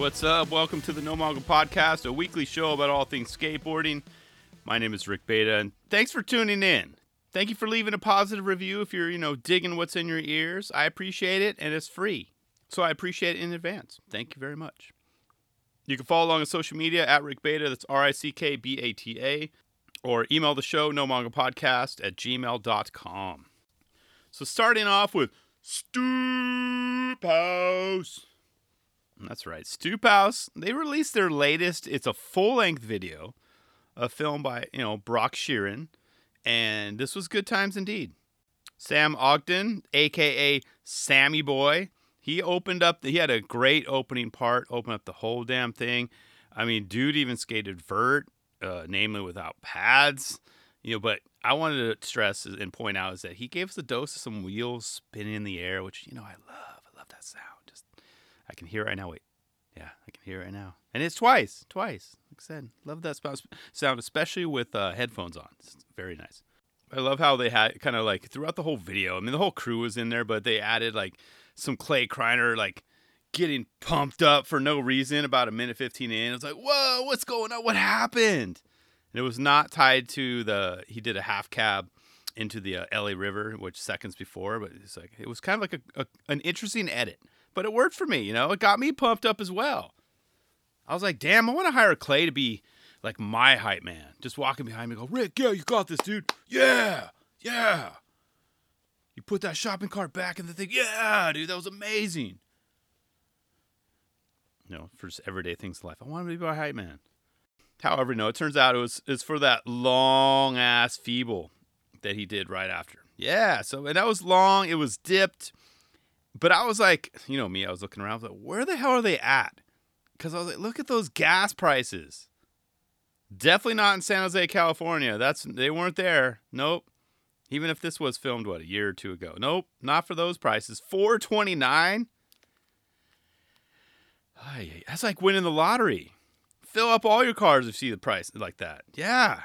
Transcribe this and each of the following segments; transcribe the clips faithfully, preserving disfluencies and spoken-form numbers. What's up? Welcome to the No Manga Podcast, a weekly show about all things skateboarding. My name is Rick Bata, and thanks for tuning in. Thank you for leaving a positive review if you're, you know, digging what's in your ears. I appreciate it, and it's free. So I appreciate it in advance. Thank you very much. You can follow along on social media at Rick Bata, that's R I C K B A T A, or email the show, nomangapodcast at gmail dot com. So starting off with Stoop House. That's right, Stoop House. They released their latest, it's a full-length video, a film by, you know, Brock Sheeran, and this was good times indeed. Sam Ogden, a k a. Sammy Boy, he opened up, the, he had a great opening part, opened up the whole damn thing. I mean, dude even skated vert, uh, namely without pads, you know, but I wanted to stress and point out is that he gave us a dose of some wheels spinning in the air, which, you know, I love. I love that sound. Just, I can hear it right now. Wait. Yeah, I can hear it right now. And it's twice. Twice. Like I said, love that sound, especially with uh, headphones on. It's very nice. I love how they had kind of like throughout the whole video. I mean, the whole crew was in there, but they added like some Clay Kreiner, like getting pumped up for no reason about a minute fifteen in. It was like, whoa, what's going on? What happened? And it was not tied to the, he did a half cab into the uh, L A River, which seconds before, but it's like, it was kind of like a, a, an interesting edit, but it worked for me, you know, it got me pumped up as well. I was like, damn, I want to hire Clay to be like my hype man, just walking behind me and go, Rick, yeah, you got this, dude. Yeah, yeah. You put that shopping cart back in the thing. Yeah, dude, that was amazing. You know, for just everyday things in life. I want to be my hype man. However, no, it turns out it was it's for that long-ass feeble that he did right after. Yeah, so and that was long. It was dipped. But I was like, you know me, I was looking around. I was like, where the hell are they at? Because I was like, look at those gas prices. Definitely not in San Jose, California. That's they weren't there. Nope. Even if this was filmed, what, a year or two ago. Nope, not for those prices. four twenty-nine dollars? That's like winning the lottery. Fill up all your cars if you see the price like that. Yeah.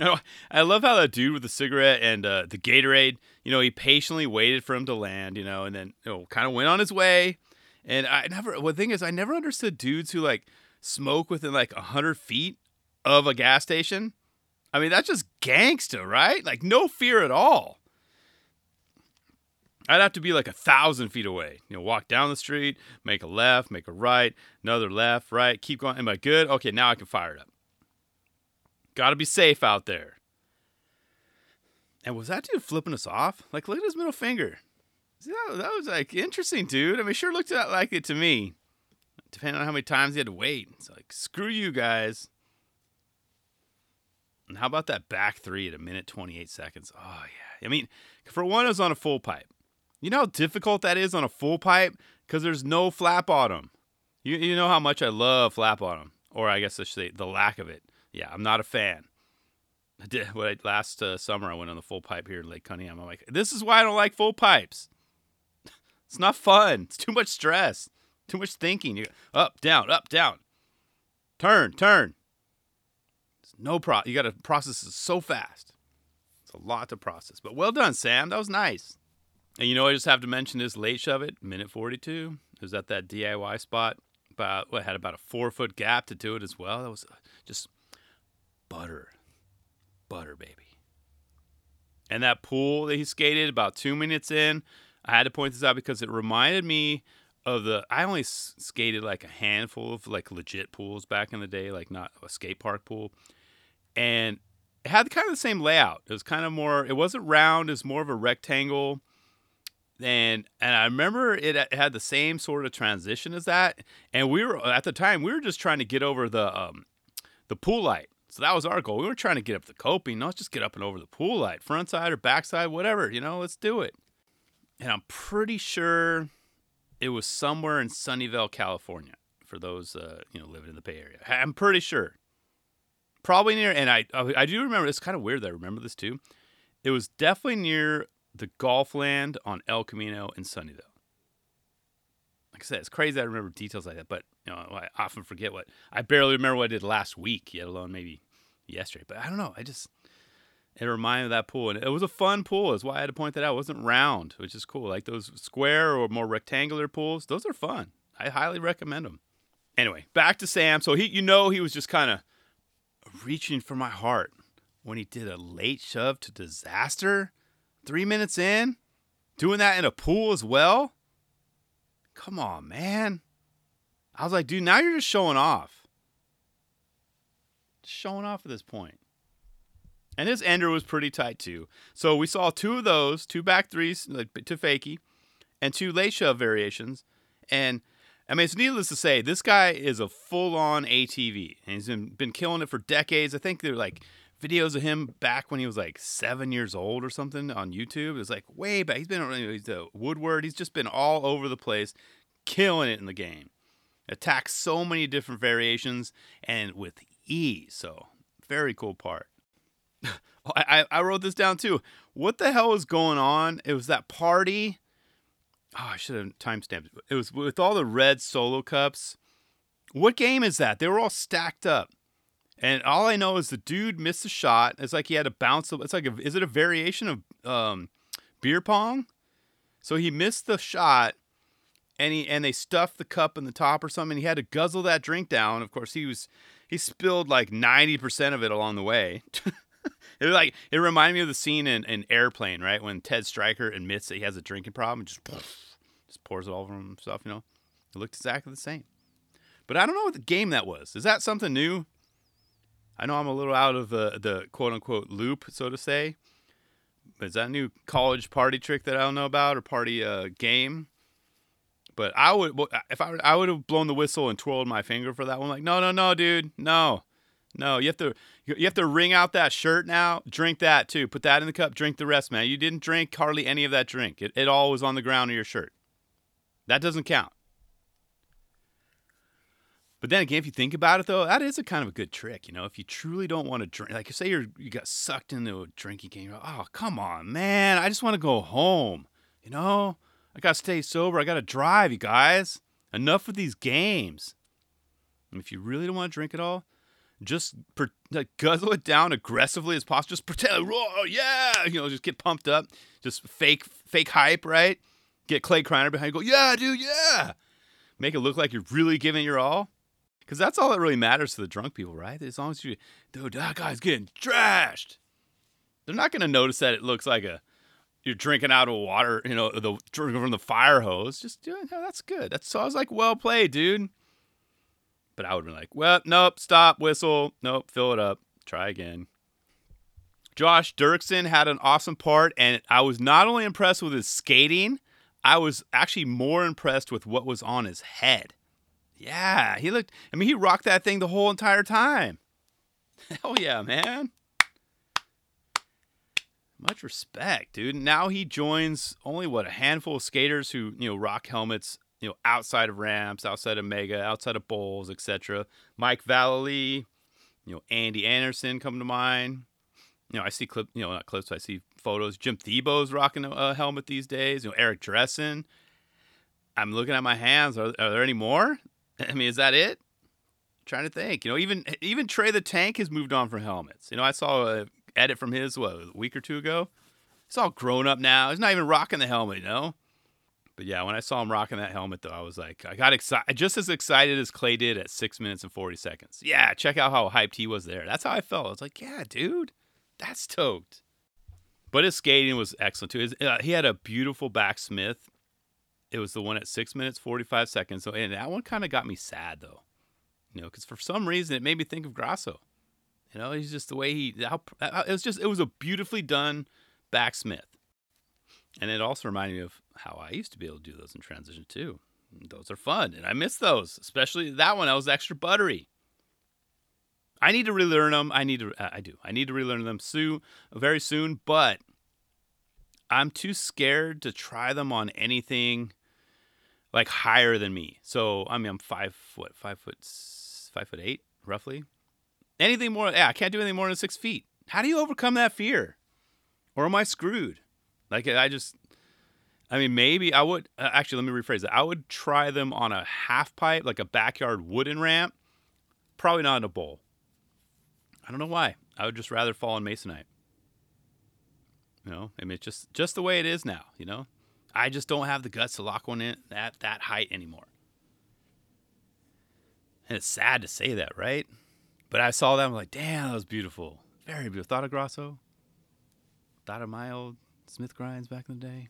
Oh, I love how that dude with the cigarette and uh, the Gatorade, you know, he patiently waited for him to land, you know, and then you know, kind of went on his way. And I never, well, the thing is, I never understood dudes who like smoke within like one hundred feet of a gas station. I mean, that's just gangster, right? Like no fear at all. I'd have to be like a thousand feet away. You know, walk down the street, make a left, make a right, another left, right, keep going. Am I good? Okay, now I can fire it up. Got to be safe out there. And was that dude flipping us off? Like, look at his middle finger. See, that, that was like interesting, dude. I mean, sure looked like it to me. Depending on how many times he had to wait. It's like, screw you guys. And how about that back three at a minute, twenty-eight seconds? Oh, yeah. I mean, for one, it was on a full pipe. You know how difficult that is on a full pipe? Because there's no flat bottom. You you know how much I love flat bottom. Or I guess I should say the lack of it. Yeah, I'm not a fan. I did, what I, last uh, summer I went on the full pipe here in Lake Cunningham. I'm like, this is why I don't like full pipes. It's not fun. It's too much stress. Too much thinking. You up, down, up, down. Turn, turn. It's no pro. You got to process it so fast. It's a lot to process. But well done, Sam. That was nice. And, you know, I just have to mention this late shove it, minute forty-two. It was at that D I Y spot. About, well, it had about a four-foot gap to do it as well. That was just butter. Butter, baby. And that pool that he skated about two minutes in, I had to point this out because it reminded me of the – I only s- skated like a handful of like legit pools back in the day, like not a skate park pool. And it had kind of the same layout. It was kind of more – it wasn't round. It was more of a rectangle. And and I remember it had the same sort of transition as that. And we were, at the time, we were just trying to get over the um, the pool light. So that was our goal. We were trying to get up the coping. No, let's just get up and over the pool light, front side or back side, whatever. You know, let's do it. And I'm pretty sure it was somewhere in Sunnyvale, California, for those, uh, you know, living in the Bay Area. I'm pretty sure. Probably near, and I, I do remember, it's kind of weird that I remember this too. It was definitely near the golf land on El Camino in Sunnyvale. Like I said, it's crazy I remember details like that, but you know, I often forget what, I barely remember what I did last week, yet alone maybe yesterday. But I don't know, I just, It reminded me of that pool, and it was a fun pool. That's why I had to point that out. It wasn't round, which is cool. Like those square or more rectangular pools, those are fun. I highly recommend them. Anyway, back to Sam. So he, you know, he was just kind of reaching for my heart when he did a late shove to disaster. Three minutes in, doing that in a pool as well. Come on, man. I was like, dude, now you're just showing off. Just showing off at this point. And this ender was pretty tight too. So we saw two of those, two back threes to fakie, and two late shove variations. And I mean, it's needless to say, this guy is a full-on A T V, and he's been, been killing it for decades. I think there were like videos of him back when he was like seven years old or something on YouTube. It was like way back. He's been he's a Woodward. He's just been all over the place, killing it in the game. Attacks so many different variations and with ease. So very cool part. I, I wrote this down too. What the hell was going on? It was that party. Oh, I should have timestamped it. It was with all the red solo cups. What game is that? They were all stacked up. And all I know is the dude missed a shot. It's like he had to bounce. It's like, a, is it a variation of um, beer pong? So he missed the shot, and he and they stuffed the cup in the top or something. And he had to guzzle that drink down. Of course, he was he spilled like ninety percent of it along the way. It was like it reminded me of the scene in, in Airplane, right? When Ted Stryker admits that he has a drinking problem and just, just pours it all over himself, you know? It looked exactly the same. But I don't know what the game that was. Is that something new? I know I'm a little out of the, the quote-unquote loop, so to say. But is that a new college party trick that I don't know about or party uh, game? But I would if I, I would have blown the whistle and twirled my finger for that one. Like, no, no, no, dude, no. No, you have to you have to wring out that shirt now. Drink that too. Put that in the cup. Drink the rest, man. You didn't drink hardly any of that drink. It, it all was on the ground of your shirt. That doesn't count. But then again, if you think about it, though, that is a kind of a good trick, you know. If you truly don't want to drink, like say you're you got sucked into a drinking game. You're like, oh, come on, man. I just want to go home. You know, I gotta stay sober. I gotta drive, you guys. Enough with these games. And if you really don't want to drink at all. Just per, like, guzzle it down aggressively as possible. Just pretend, oh, yeah, you know, just get pumped up. Just fake fake hype, right? Get Clay Kreiner behind you. Go, yeah, dude, yeah. Make it look like you're really giving it your all. Because that's all that really matters to the drunk people, right? As long as you, dude, that guy's getting trashed. They're not going to notice that it looks like a you're drinking out of water, you know, the drinking from the fire hose. Just, yeah, no, that's good. That's, so I was like, well played, dude. But I would have been like, well, nope, stop, whistle, nope, fill it up, try again. Josh Dirksen had an awesome part, and I was not only impressed with his skating, I was actually more impressed with what was on his head. Yeah, he looked, I mean, he rocked that thing the whole entire time. Hell yeah, man. Much respect, dude. Now he joins only, what, a handful of skaters who, you know, rock helmets. You know, outside of ramps, outside of Mega, outside of bowls, et cetera. Mike Vallely, you know, Andy Anderson come to mind. You know, I see clip, you know, not clips, I see photos. Jim Thebo's rocking a, a helmet these days. You know, Eric Dressen. I'm looking at my hands. Are, are there any more? I mean, is that it? I'm trying to think. You know, even even Trey the Tank has moved on from helmets. You know, I saw an edit from his what a week or two ago. He's all grown up now. He's not even rocking the helmet. You know. But yeah, when I saw him rocking that helmet, though, I was like, I got excited, just as excited as Clay did at six minutes and forty seconds. Yeah, check out how hyped he was there. That's how I felt. I was like, yeah, dude, that's stoked. But his skating was excellent too. His, uh, he had a beautiful backsmith. It was the one at six minutes forty-five seconds. So, and that one kind of got me sad though, you know, because for some reason it made me think of Grosso. You know, he's just the way he. How, it was just it was a beautifully done backsmith. And it also reminded me of how I used to be able to do those in transition, too. Those are fun, and I miss those, especially that one. I was extra buttery. I need to relearn them. I need to. I do. I need to relearn them soon, very soon, but I'm too scared to try them on anything, like, higher than me. So, I mean, I'm five foot, five foot, five foot eight, roughly. Anything more, yeah, I can't do anything more than six feet. How do you overcome that fear? Or am I screwed? Like, I just, I mean, maybe I would, uh, actually, let me rephrase that. I would try them on a half pipe, like a backyard wooden ramp, probably not in a bowl. I don't know why. I would just rather fall on masonite. You know, I mean, it's just just the way it is now. You know, I just don't have the guts to lock one in at that height anymore. And it's sad to say that, right? But I saw that, I'm like, damn, that was beautiful. Very beautiful. Thought of Grosso. Thought of my old Smith Grinds back in the day.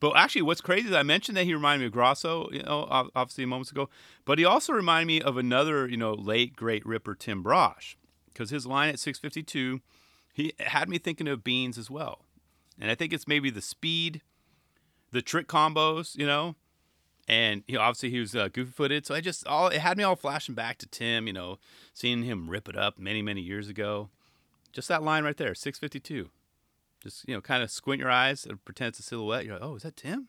But actually, what's crazy is I mentioned that he reminded me of Grosso, you know, obviously moments ago. But he also reminded me of another, you know, late great Ripper, Tim Brosh, because his line at six fifty-two, he had me thinking of Beans as well. And I think it's maybe the speed, the trick combos, you know, and he, obviously he was uh, goofy footed. So I just all it had me all flashing back to Tim, you know, seeing him rip it up many many years ago. Just that line right there, six fifty-two. Just, you know, kind of squint your eyes and pretend it's a silhouette. You're like, oh, is that Tim?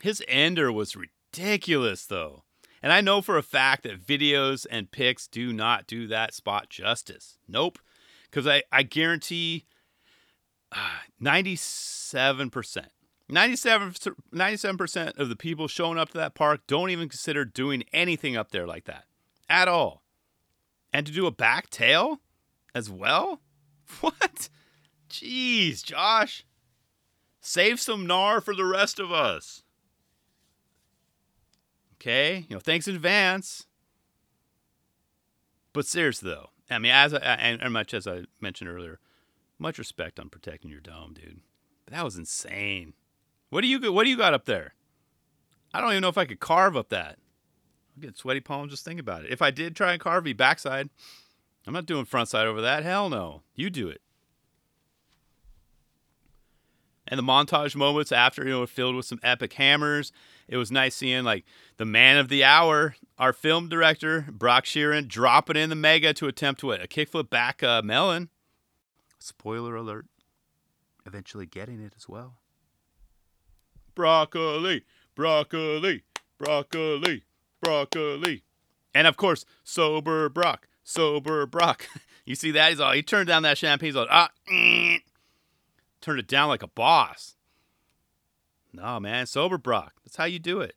His ender was ridiculous, though. And I know for a fact that videos and pics do not do that spot justice. Nope. Because I, I guarantee uh, ninety-seven percent. ninety-seven, ninety-seven percent of the people showing up to that park don't even consider doing anything up there like that at all. And to do a back tail as well? What? Jeez, Josh. Save some gnar for the rest of us. Okay? You know, thanks in advance. But seriously, though. I mean, as I, and much as I mentioned earlier, much respect on protecting your dome, dude. But that was insane. What do you What do you got up there? I don't even know if I could carve up that. I'm getting sweaty palms just thinking about it. If I did try and carve the backside, I'm not doing frontside over that. Hell no. You do it. And the montage moments after, you know, were filled with some epic hammers. It was nice seeing, like, the man of the hour, our film director, Brock Sheeran, dropping in the mega to attempt, what, a kickflip back uh, melon. Spoiler alert. Eventually getting it as well. Broccoli, broccoli, broccoli, broccoli. And, of course, sober Brock, sober Brock. You see that? He's all, he turned down that champagne. He's all, ah, eh. Turn it down like a boss. No, man. Sober Brock. That's how you do it.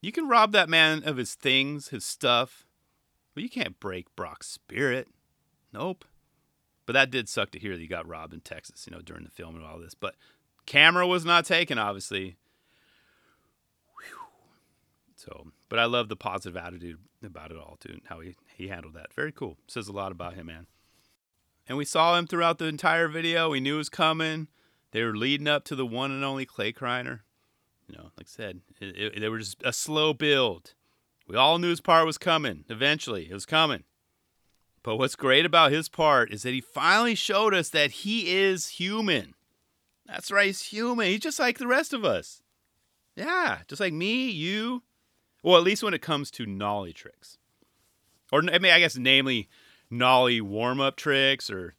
You can rob that man of his things, his stuff, but you can't break Brock's spirit. Nope. But that did suck to hear that he got robbed in Texas, you know, during the film and all this. But camera was not taken, obviously. Whew. So, but I love the positive attitude about it all, too, and how he, he handled that. Very cool. Says a lot about him, man. And we saw him throughout the entire video. We knew it was coming. They were leading up to the one and only Clay Kreiner. You know, like I said, it, it, they were just a slow build. We all knew his part was coming. Eventually, it was coming. But what's great about his part is that he finally showed us that he is human. That's right, he's human. He's just like the rest of us. Yeah, just like me, you. Well, at least when it comes to nollie tricks. Or, I mean, I guess, namely, nollie warm-up tricks or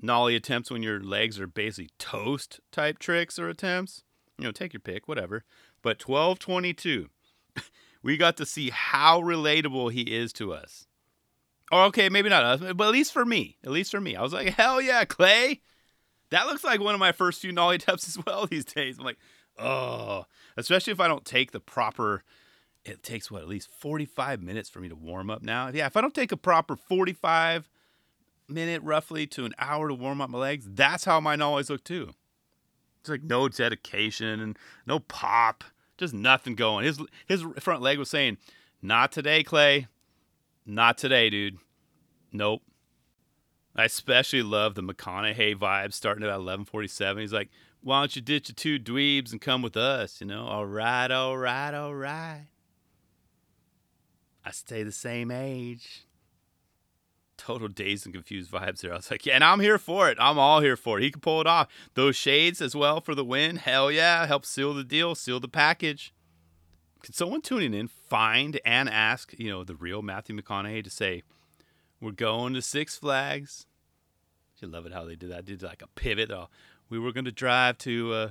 nollie attempts when your legs are basically toast type tricks or attempts. You know, take your pick, whatever. But twelve twenty-two, we got to see how relatable he is to us. Or, okay, maybe not us, but at least for me. At least for me. I was like, hell yeah, Clay. That looks like one of my first few nollie attempts as well these days. I'm like, oh. Especially if I don't take the proper... It takes, what, at least forty-five minutes for me to warm up now? Yeah, if I don't take a proper forty-five minute roughly to an hour to warm up my legs, that's how mine always look too. It's like no dedication and no pop, just nothing going. His his front leg was saying, not today, Clay. Not today, dude. Nope. I especially love the McConaughey vibe starting about eleven forty-seven. He's like, why don't you ditch the two dweebs and come with us, you know? All right, all right, all right. I stay the same age. Total dazed and confused vibes there. I was like, yeah, and I'm here for it. I'm all here for it. He can pull it off. Those shades as well for the win. Hell yeah. Help seal the deal. Seal the package. Can someone tuning in find and ask, you know, the real Matthew McConaughey to say, we're going to Six Flags. You love it how they did that. They did like a pivot. Oh, we were going to drive to, uh,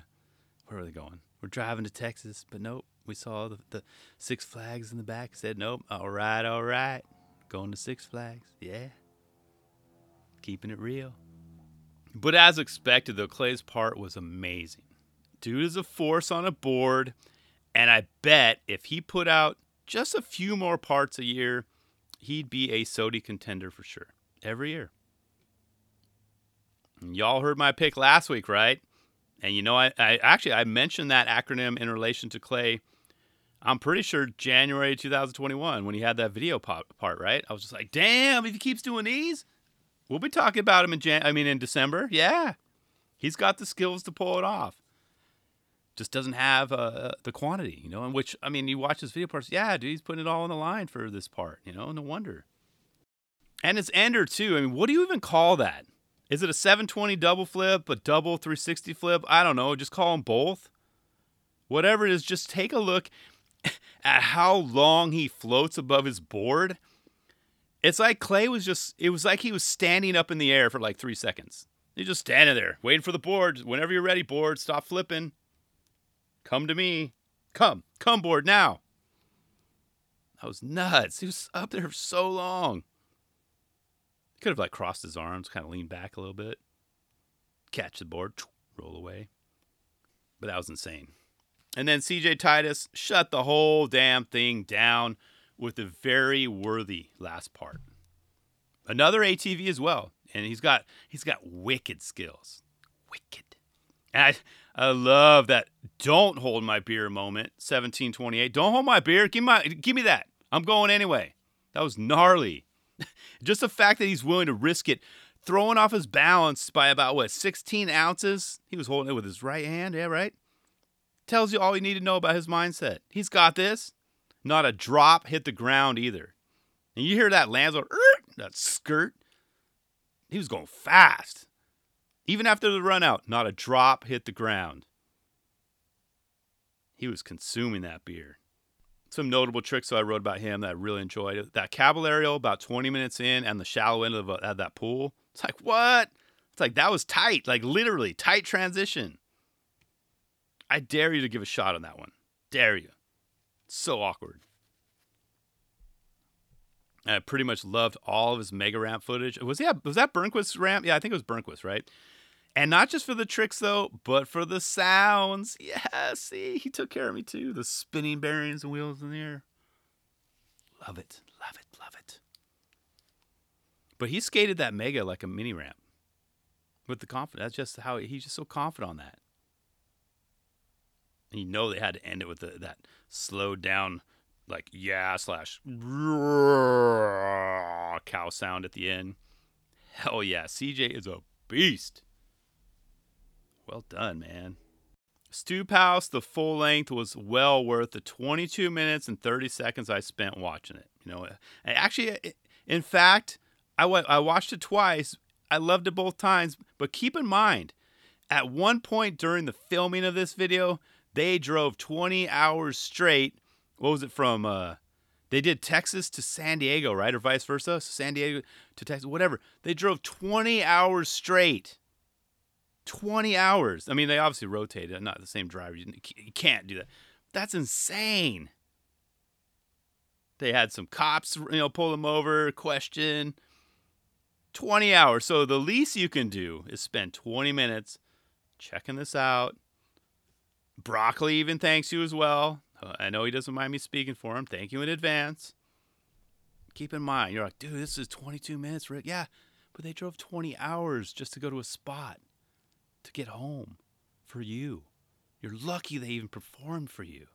where are they going? We're driving to Texas, but nope. We saw the, the Six Flags in the back. Said, nope, all right, all right. Going to Six Flags, yeah. Keeping it real. But as expected, though, Clay's part was amazing. Dude is a force on a board, and I bet if he put out just a few more parts a year, he'd be a S O T Y contender for sure. Every year. Y'all heard my pick last week, right? And you know, I, I actually I mentioned that acronym in relation to Clay. I'm pretty sure January two thousand twenty-one when he had that video pop part, right? I was just like, damn, if he keeps doing these, we'll be talking about him in Jan. I mean, in December, yeah, he's got the skills to pull it off. Just doesn't have uh, the quantity, you know. In which, I mean, you watch this video parts, yeah, dude, he's putting it all on the line for this part, you know. No wonder. And it's ender too. I mean, what do you even call that? Is it a seven twenty double flip, a double three sixty flip? I don't know. Just call them both. Whatever it is, just take a look at how long he floats above his board. It's like Clay was just, it was like he was standing up in the air for like three seconds. He's just standing there, waiting for the board. Whenever you're ready, board, stop flipping. Come to me. Come. Come, board, now. That was nuts. He was up there for so long. Could have, like, crossed his arms, kind of leaned back a little bit, catch the board, roll away. But that was insane. And then C J Titus shut the whole damn thing down with a very worthy last part. Another A T V as well. And he's got he's got wicked skills. Wicked. And I, I love that don't hold my beer moment, seventeen twenty-eight. Don't hold my beer. Give my, give me that. I'm going anyway. That was gnarly. Just the fact that he's willing to risk it, throwing off his balance by about, what, sixteen ounces? He was holding it with his right hand, yeah, right? Tells you all you need to know about his mindset. He's got this. Not a drop hit the ground either. And you hear that Lanzo, that skirt. He was going fast. Even after the run out, not a drop hit the ground. He was consuming that beer. Some notable tricks that I wrote about him that I really enjoyed. That Caballero about twenty minutes in and the shallow end of, a, of that pool. It's like, what? It's like, that was tight. Like, literally, tight transition. I dare you to give a shot on that one. Dare you. It's so awkward. And I pretty much loved all of his mega ramp footage. Was, yeah, was that Burnquist ramp? Yeah, I think it was Burnquist, right? And not just for the tricks, though, but for the sounds. Yeah, see, he took care of me, too. The spinning bearings and wheels in the air. Love it. Love it. Love it. But he skated that mega like a mini ramp. With the confidence. That's just how he, he's just so confident on that. And you know they had to end it with the, that slowed down, like, yeah, slash cow sound at the end. Hell yeah. C J is a beast. Well done, man. Stoop House, the full length, was well worth the twenty-two minutes and thirty seconds I spent watching it. You know, actually, in fact, I, w- I watched it twice. I loved it both times. But keep in mind, at one point during the filming of this video, they drove twenty hours straight. What was it from? Uh, they did Texas to San Diego, right? Or vice versa. San Diego to Texas, whatever. They drove twenty hours straight. twenty hours. I mean, they obviously rotated, not the same driver. You can't do that. That's insane. They had some cops, you know, pull them over, question. twenty hours. So the least you can do is spend twenty minutes checking this out. Broccoli even thanks you as well. I know he doesn't mind me speaking for him. Thank you in advance. Keep in mind, you're like, dude, this is twenty-two minutes, Rick. Yeah, but they drove twenty hours just to go to a spot. To get home for you. You're lucky they even performed for you.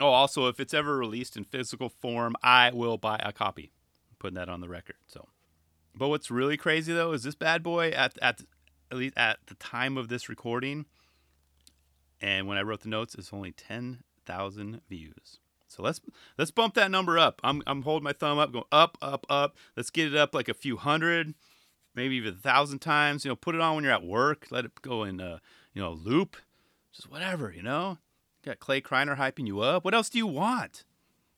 Oh, also, if it's ever released in physical form, I will buy a copy. I'm putting that on the record. So, but what's really crazy, though, is this bad boy, at at at least at the time of this recording, and when I wrote the notes, it's only ten thousand views. So let's let's bump that number up. I'm I'm holding my thumb up, going up, up, up. Let's get it up like a few hundred. Maybe even a thousand times, you know, put it on when you're at work, let it go in, uh, you know, loop, just whatever, you know, you got Clay Kreiner hyping you up. What else do you want?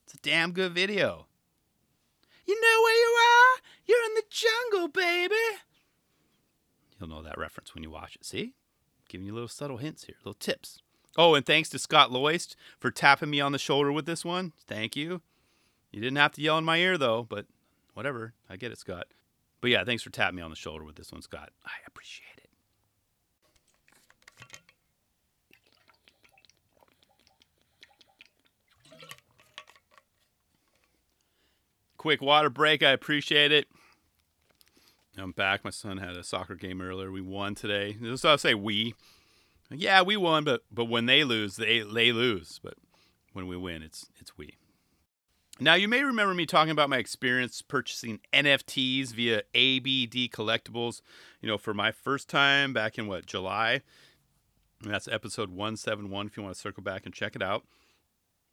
It's a damn good video. You know where you are? You're in the jungle, baby. You'll know that reference when you watch it. See, giving you little subtle hints here, little tips. Oh, and thanks to Scott Loist for tapping me on the shoulder with this one. Thank you. You didn't have to yell in my ear though, but whatever. I get it, Scott. But yeah, thanks for tapping me on the shoulder with this one, Scott. I appreciate it. Quick water break. I appreciate it. I'm back. My son had a soccer game earlier. We won today. So I'll say we. Yeah, we won, but but when they lose, they they lose. But when we win, it's it's we. Now, you may remember me talking about my experience purchasing N F Ts via A B D Collectibles, you know, for my first time back in, what, July? And that's episode one seventy-one if you want to circle back and check it out.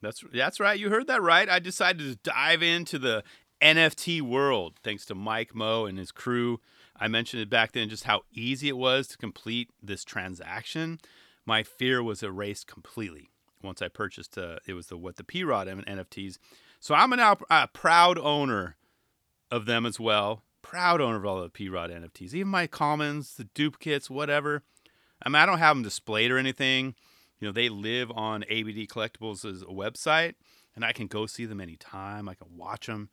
That's that's right. You heard that right. I decided to dive into the N F T world thanks to Mike Moe and his crew. I mentioned it back then just how easy it was to complete this transaction. My fear was erased completely once I purchased, uh, it was the what the P-Rod N F Ts. So I'm now a proud owner of them as well. Proud owner of all the P-Rod N F Ts. Even my commons, the duplicates, whatever. I mean, I don't have them displayed or anything. You know, they live on A B D Collectibles' website, and I can go see them anytime. I can watch them.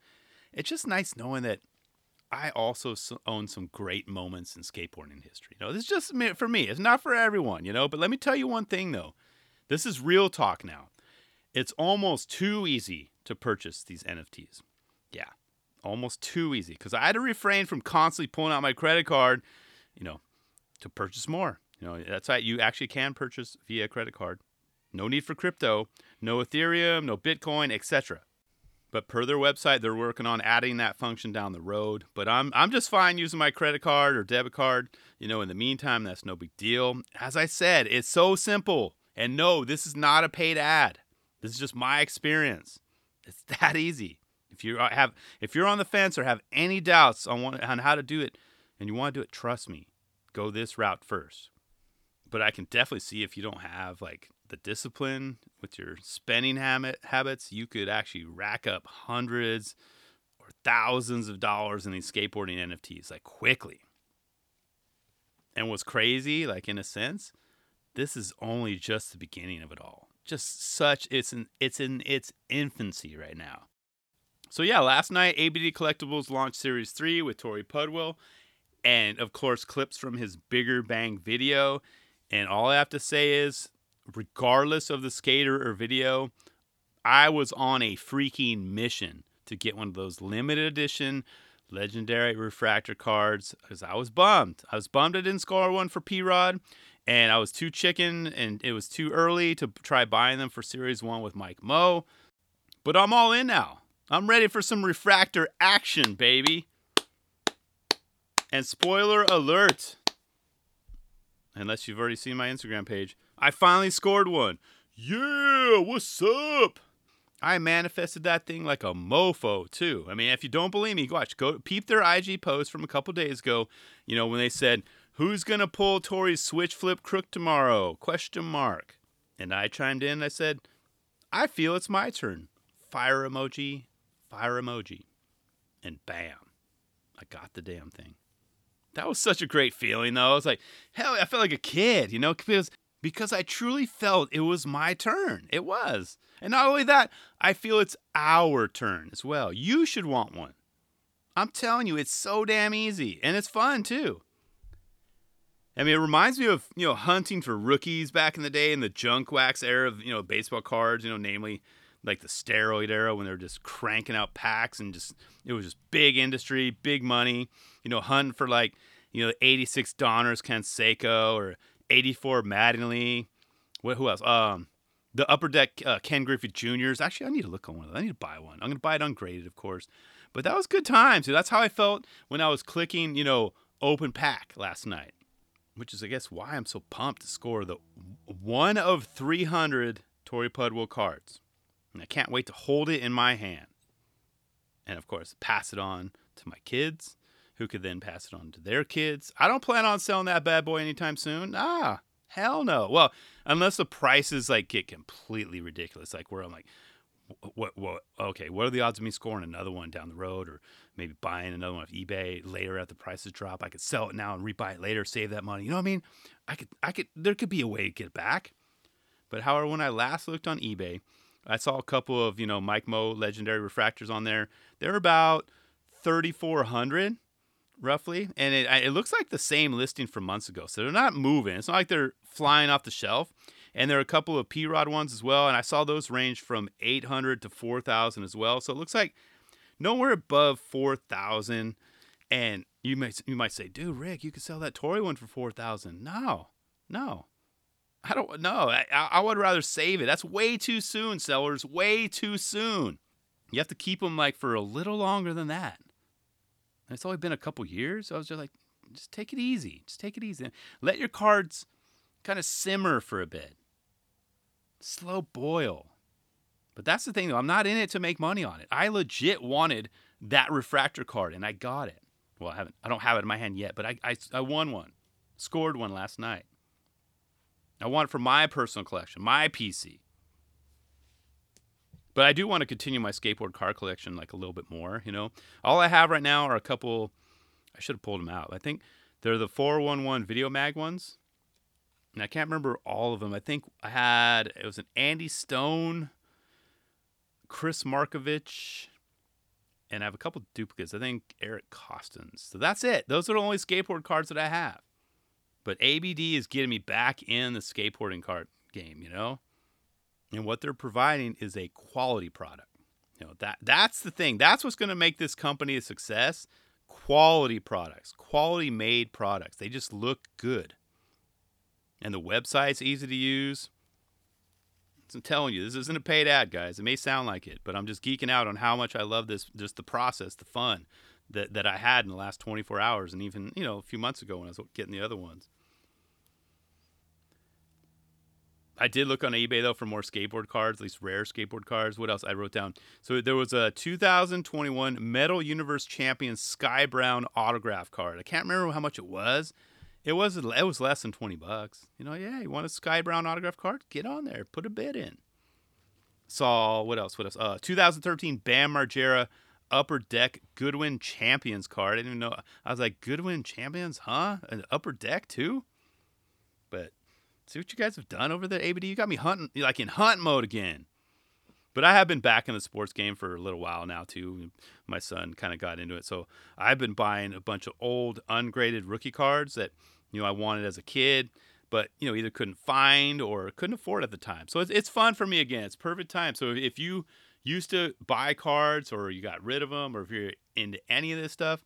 It's just nice knowing that I also own some great moments in skateboarding history. You know, this is just for me. It's not for everyone, you know. But let me tell you one thing, though. This is real talk now. It's almost too easy to purchase these N F Ts. Yeah, almost too easy. Because I had to refrain from constantly pulling out my credit card, you know, to purchase more. You know, that's how you actually can purchase via credit card. No need for crypto, no Ethereum, no Bitcoin, et cetera. But per their website, they're working on adding that function down the road. But I'm I'm just fine using my credit card or debit card. You know, in the meantime, that's no big deal. As I said, it's so simple. And no, this is not a paid ad. This is just my experience. It's that easy. If you have, if you're on the fence or have any doubts on one, on how to do it, and you want to do it, trust me, go this route first. But I can definitely see if you don't have like the discipline with your spending habit, habits, you could actually rack up hundreds or thousands of dollars in these skateboarding N F Ts like quickly. And what's crazy, like in a sense, this is only just the beginning of it all. Just such, it's in, it's in its infancy right now. So yeah, last night, A B D Collectibles launched Series three with Torey Pudwell and, of course, clips from his Bigger Bang video. And all I have to say is, regardless of the skater or video, I was on a freaking mission to get one of those limited edition legendary refractor cards because I was bummed. I was bummed I didn't score one for P-Rod, and I was too chicken, and it was too early to try buying them for Series one with Mike Moe. But I'm all in now. I'm ready for some refractor action, baby. And spoiler alert. Unless you've already seen my Instagram page, I finally scored one. Yeah, what's up? I manifested that thing like a mofo, too. I mean, if you don't believe me, watch, go peep their I G post from a couple days ago, you know, when they said, who's going to pull Torey's switch flip crook tomorrow? Question mark. And I chimed in and I said, I feel it's my turn. Fire emoji, fire emoji. And bam, I got the damn thing. That was such a great feeling, though. I was like, hell, I felt like a kid, you know, because, because I truly felt it was my turn. It was. And not only that, I feel it's our turn as well. You should want one. I'm telling you, it's so damn easy. And it's fun, too. I mean, it reminds me of, you know, hunting for rookies back in the day in the junk wax era of, you know, baseball cards, you know, namely like the steroid era when they were just cranking out packs and just, it was just big industry, big money, you know, hunting for like, you know, eighty-six Donners Canseco or eighty-four Mattingly. What, who else? Um, the Upper Deck uh, Ken Griffey Juniors Actually, I need to look on one of those. I need to buy one. I'm going to buy it ungraded, of course. But that was good times. That's how I felt when I was clicking, you know, open pack last night, which is, I guess, why I'm so pumped to score the one of three hundred Torey Pudwell cards. And I can't wait to hold it in my hand. And, of course, pass it on to my kids, who could then pass it on to their kids. I don't plan on selling that bad boy anytime soon. Ah, hell no. Well, unless the prices, like, get completely ridiculous. Like, where I'm like, what, what, okay, what are the odds of me scoring another one down the road or maybe buying another one off eBay later at the prices drop? I could sell it now and rebuy it later, save that money. You know what I mean? I could, I could, there could be a way to get it back. But, however, when I last looked on eBay, I saw a couple of, you know, Mike Moe legendary refractors on there. They're about thirty-four hundred roughly. And it, it looks like the same listing from months ago. So they're not moving. It's not like they're flying off the shelf. And there are a couple of P-Rod ones as well. And I saw those range from eight hundred to four thousand as well. So it looks like nowhere above four thousand. And You may you might say, dude, Rick, you could sell that Torey one for four thousand. No, no, I don't know. I, I would rather save it. That's way too soon, sellers. Way too soon. You have to keep them like for a little longer than that. And it's only been a couple years. So I was just like, just take it easy. Just take it easy. Let your cards kind of simmer for a bit. Slow boil. But that's the thing, though. I'm not in it to make money on it. I legit wanted that refractor card, and I got it. Well, I haven't. I don't have it in my hand yet, but I, I, I won one. Scored one last night. I want it for my personal collection, my P C. But I do want to continue my skateboard car collection like a little bit more, you know. All I have right now are a couple. I should have pulled them out. I think they're the four one one Video Mag ones. And I can't remember all of them. I think I had, it was an Andy Stone, Chris Markovich, and I have a couple duplicates. I think Eric Costins. So that's it. Those are the only skateboard cards that I have. But A B D is getting me back in the skateboarding card game, you know? And what they're providing is a quality product. You know, that that's the thing. That's what's going to make this company a success. Quality products, quality made products. They just look good. And the website's easy to use. I'm telling you, this isn't a paid ad, guys. It may sound like it, but I'm just geeking out on how much I love this, just the process, the fun that, that I had in the last twenty-four hours and even, you know, a few months ago when I was getting the other ones. I did look on eBay, though, for more skateboard cards, at least rare skateboard cards. What else I wrote down? So there was a two thousand twenty-one Metal Universe Champion Sky Brown autograph card. I can't remember how much it was. It was it was less than twenty bucks. You know, yeah, you want a Sky Brown autograph card? Get on there. Put a bid in. Saw, what else? What else? Uh, two thousand thirteen Bam Margera Upper Deck Goodwin Champions card. I didn't even know. I was like, Goodwin Champions, huh? An Upper Deck, too? But see what you guys have done over there, A B D? You got me hunting, like in hunt mode again. But I have been back in the sports game for a little while now, too. My son kind of got into it. So I've been buying a bunch of old, ungraded rookie cards that, you know, I wanted as a kid, but, you know, either couldn't find or couldn't afford at the time. So it's, it's fun for me again. It's perfect time. So if you used to buy cards or you got rid of them or if you're into any of this stuff,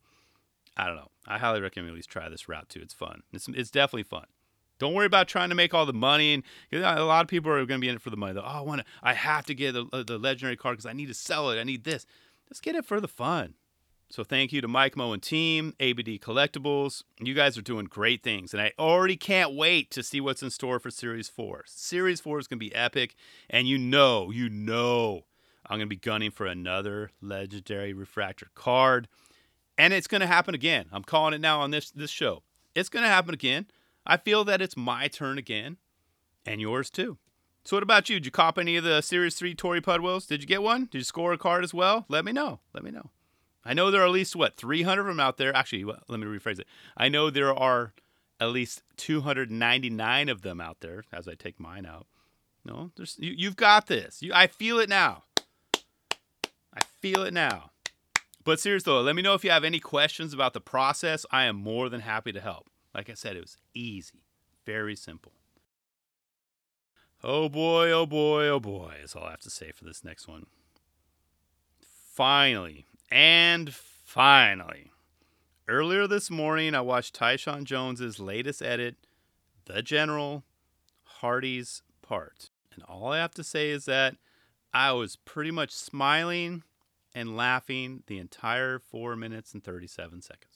I don't know. I highly recommend at least try this route, too. It's fun. It's, it's definitely fun. Don't worry about trying to make all the money. And you know, a lot of people are going to be in it for the money. They're, oh, I want to. I have to get the, the legendary card because I need to sell it. I need this. Just get it for the fun. So thank you to Mike Moe and team, A B D Collectibles. You guys are doing great things. And I already can't wait to see what's in store for Series four. Series four is going to be epic. And you know, you know, I'm going to be gunning for another legendary refractor card. And it's going to happen again. I'm calling it now on this, this show. It's going to happen again. I feel that it's my turn again, and yours too. So what about you? Did you cop any of the Series three Torey Pudwells? Did you get one? Did you score a card as well? Let me know. Let me know. I know there are at least, what, three hundred of them out there. Actually, well, let me rephrase it. I know there are at least two hundred ninety-nine of them out there as I take mine out. No, there's, you, you've got this. You, I feel it now. I feel it now. But seriously, though, let me know if you have any questions about the process. I am more than happy to help. Like I said, it was easy, very simple. Oh boy, oh boy, oh boy, is all I have to say for this next one. Finally, and finally, earlier this morning, I watched Tyshawn Jones' latest edit, The General, Hardy's part. And all I have to say is that I was pretty much smiling and laughing the entire four minutes and thirty-seven seconds.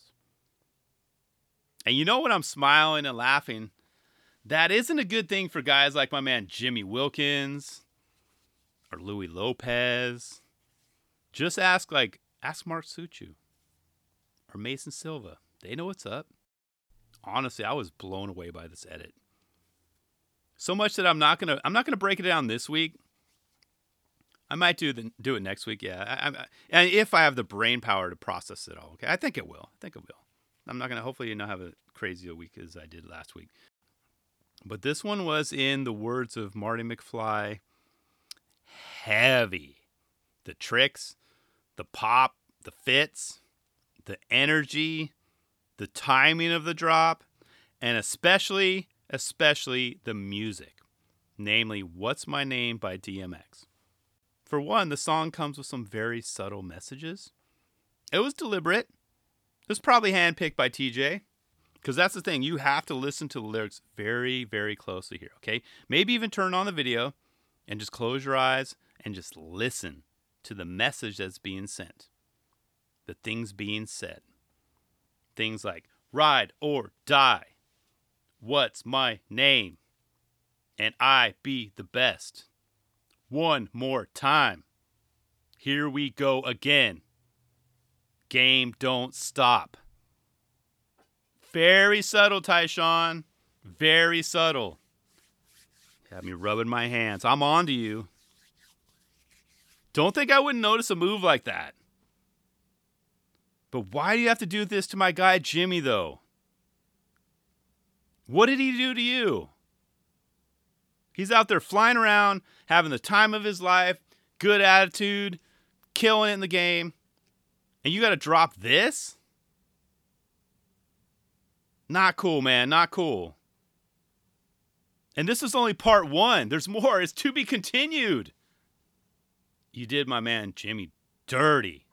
And you know when I'm smiling and laughing, that isn't a good thing for guys like my man Jimmy Wilkins or Louis Lopez. Just ask like ask Mark Suchu or Mason Silva. They know what's up. Honestly, I was blown away by this edit. So much that I'm not gonna I'm not gonna break it down this week. I might do the, do it next week. Yeah, I, I, and if I have the brain power to process it all. Okay, I think it will. I think it will. I'm not going to hopefully not have a crazy a week as I did last week. But this one was, in the words of Marty McFly, heavy. The tricks, the pop, the fits, the energy, the timing of the drop, and especially, especially the music. Namely, What's My Name by D M X. For one, the song comes with some very subtle messages. It was deliberate. This is probably handpicked by T J, because that's the thing. You have to listen to the lyrics very, very closely here, okay? Maybe even turn on the video and just close your eyes and just listen to the message that's being sent, the things being said. Things like, ride or die, what's my name, and I be the best. One more time, here we go again. Game don't stop. Very subtle, Tyshawn. Very subtle. Had me rubbing my hands. I'm on to you. Don't think I wouldn't notice a move like that. But why do you have to do this to my guy Jimmy, though? What did he do to you? He's out there flying around, having the time of his life, good attitude, killing it in the game. And you got to drop this? Not cool, man. Not cool. And this is only part one. There's more. It's to be continued. You did my man Jimmy dirty.